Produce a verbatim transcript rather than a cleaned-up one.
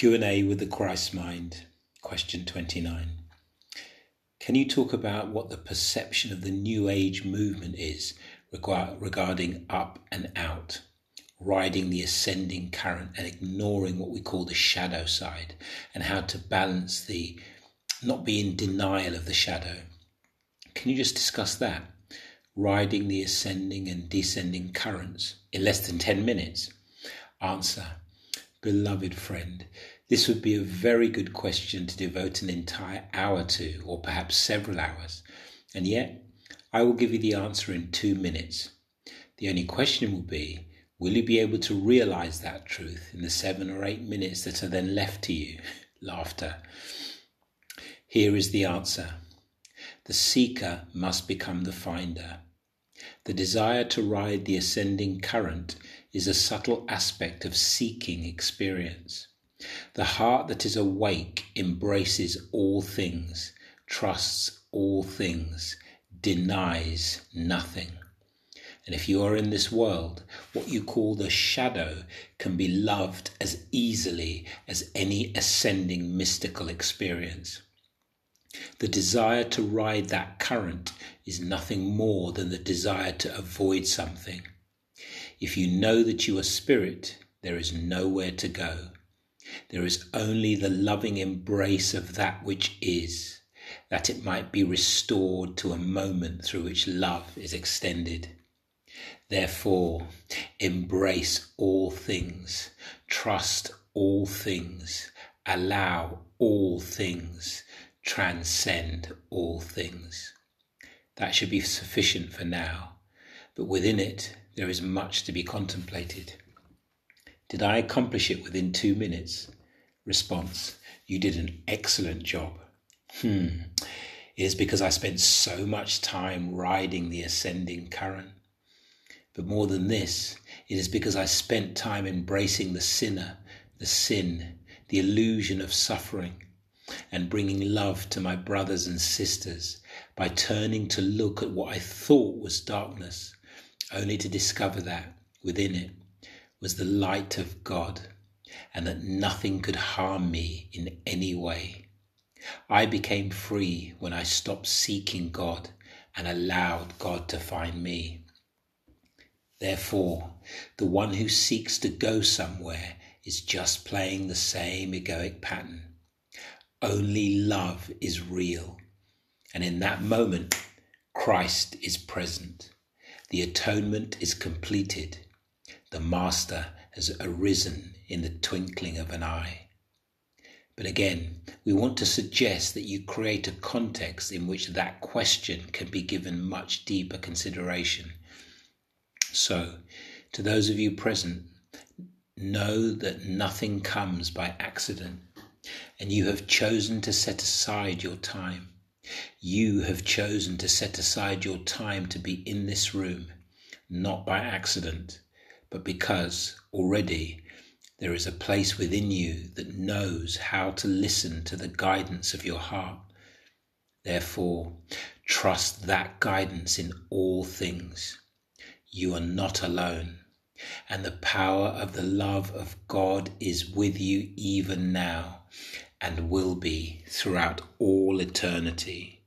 Q and A with the Christ Mind, question twenty-nine. Can you talk about what the perception of the New Age movement is regarding up and out, riding the ascending current and ignoring what we call the shadow side, and how to balance the, not be in denial of the shadow? Can you just discuss that? Riding the ascending and descending currents in less than ten minutes? Answer. Beloved friend, this would be a very good question to devote an entire hour to, or perhaps several hours. And yet, I will give you the answer in two minutes. The only question will be, will you be able to realize that truth in the seven or eight minutes that are then left to you? Laughter. Here is the answer. The seeker must become the finder. The desire to ride the ascending current is a subtle aspect of seeking experience. The heart that is awake embraces all things, trusts all things, denies nothing. And if you are in this world, what you call the shadow can be loved as easily as any ascending mystical experience. The desire to ride that current is nothing more than the desire to avoid something. If you know that you are spirit, there is nowhere to go. There is only the loving embrace of that which is, that it might be restored to a moment through which love is extended. Therefore, embrace all things, trust all things, allow all things, transcend all things. That should be sufficient for now, but within it, there is much to be contemplated. Did I accomplish it within two minutes? Response, you did an excellent job. Hmm, it is because I spent so much time riding the ascending current. But more than this, it is because I spent time embracing the sinner, the sin, the illusion of suffering, and bringing love to my brothers and sisters by turning to look at what I thought was darkness, only to discover that within it was the light of God, and that nothing could harm me in any way. I became free when I stopped seeking God and allowed God to find me. Therefore, the one who seeks to go somewhere is just playing the same egoic pattern. Only love is real, and in that moment, Christ is present. The atonement is completed. The Master has arisen in the twinkling of an eye. But again, we want to suggest that you create a context in which that question can be given much deeper consideration. So, to those of you present, know that nothing comes by accident, and you have chosen to set aside your time. You have chosen to set aside your time to be in this room, not by accident, but because already there is a place within you that knows how to listen to the guidance of your heart. Therefore, trust that guidance in all things. You are not alone, and the power of the love of God is with you even now, and will be throughout all eternity.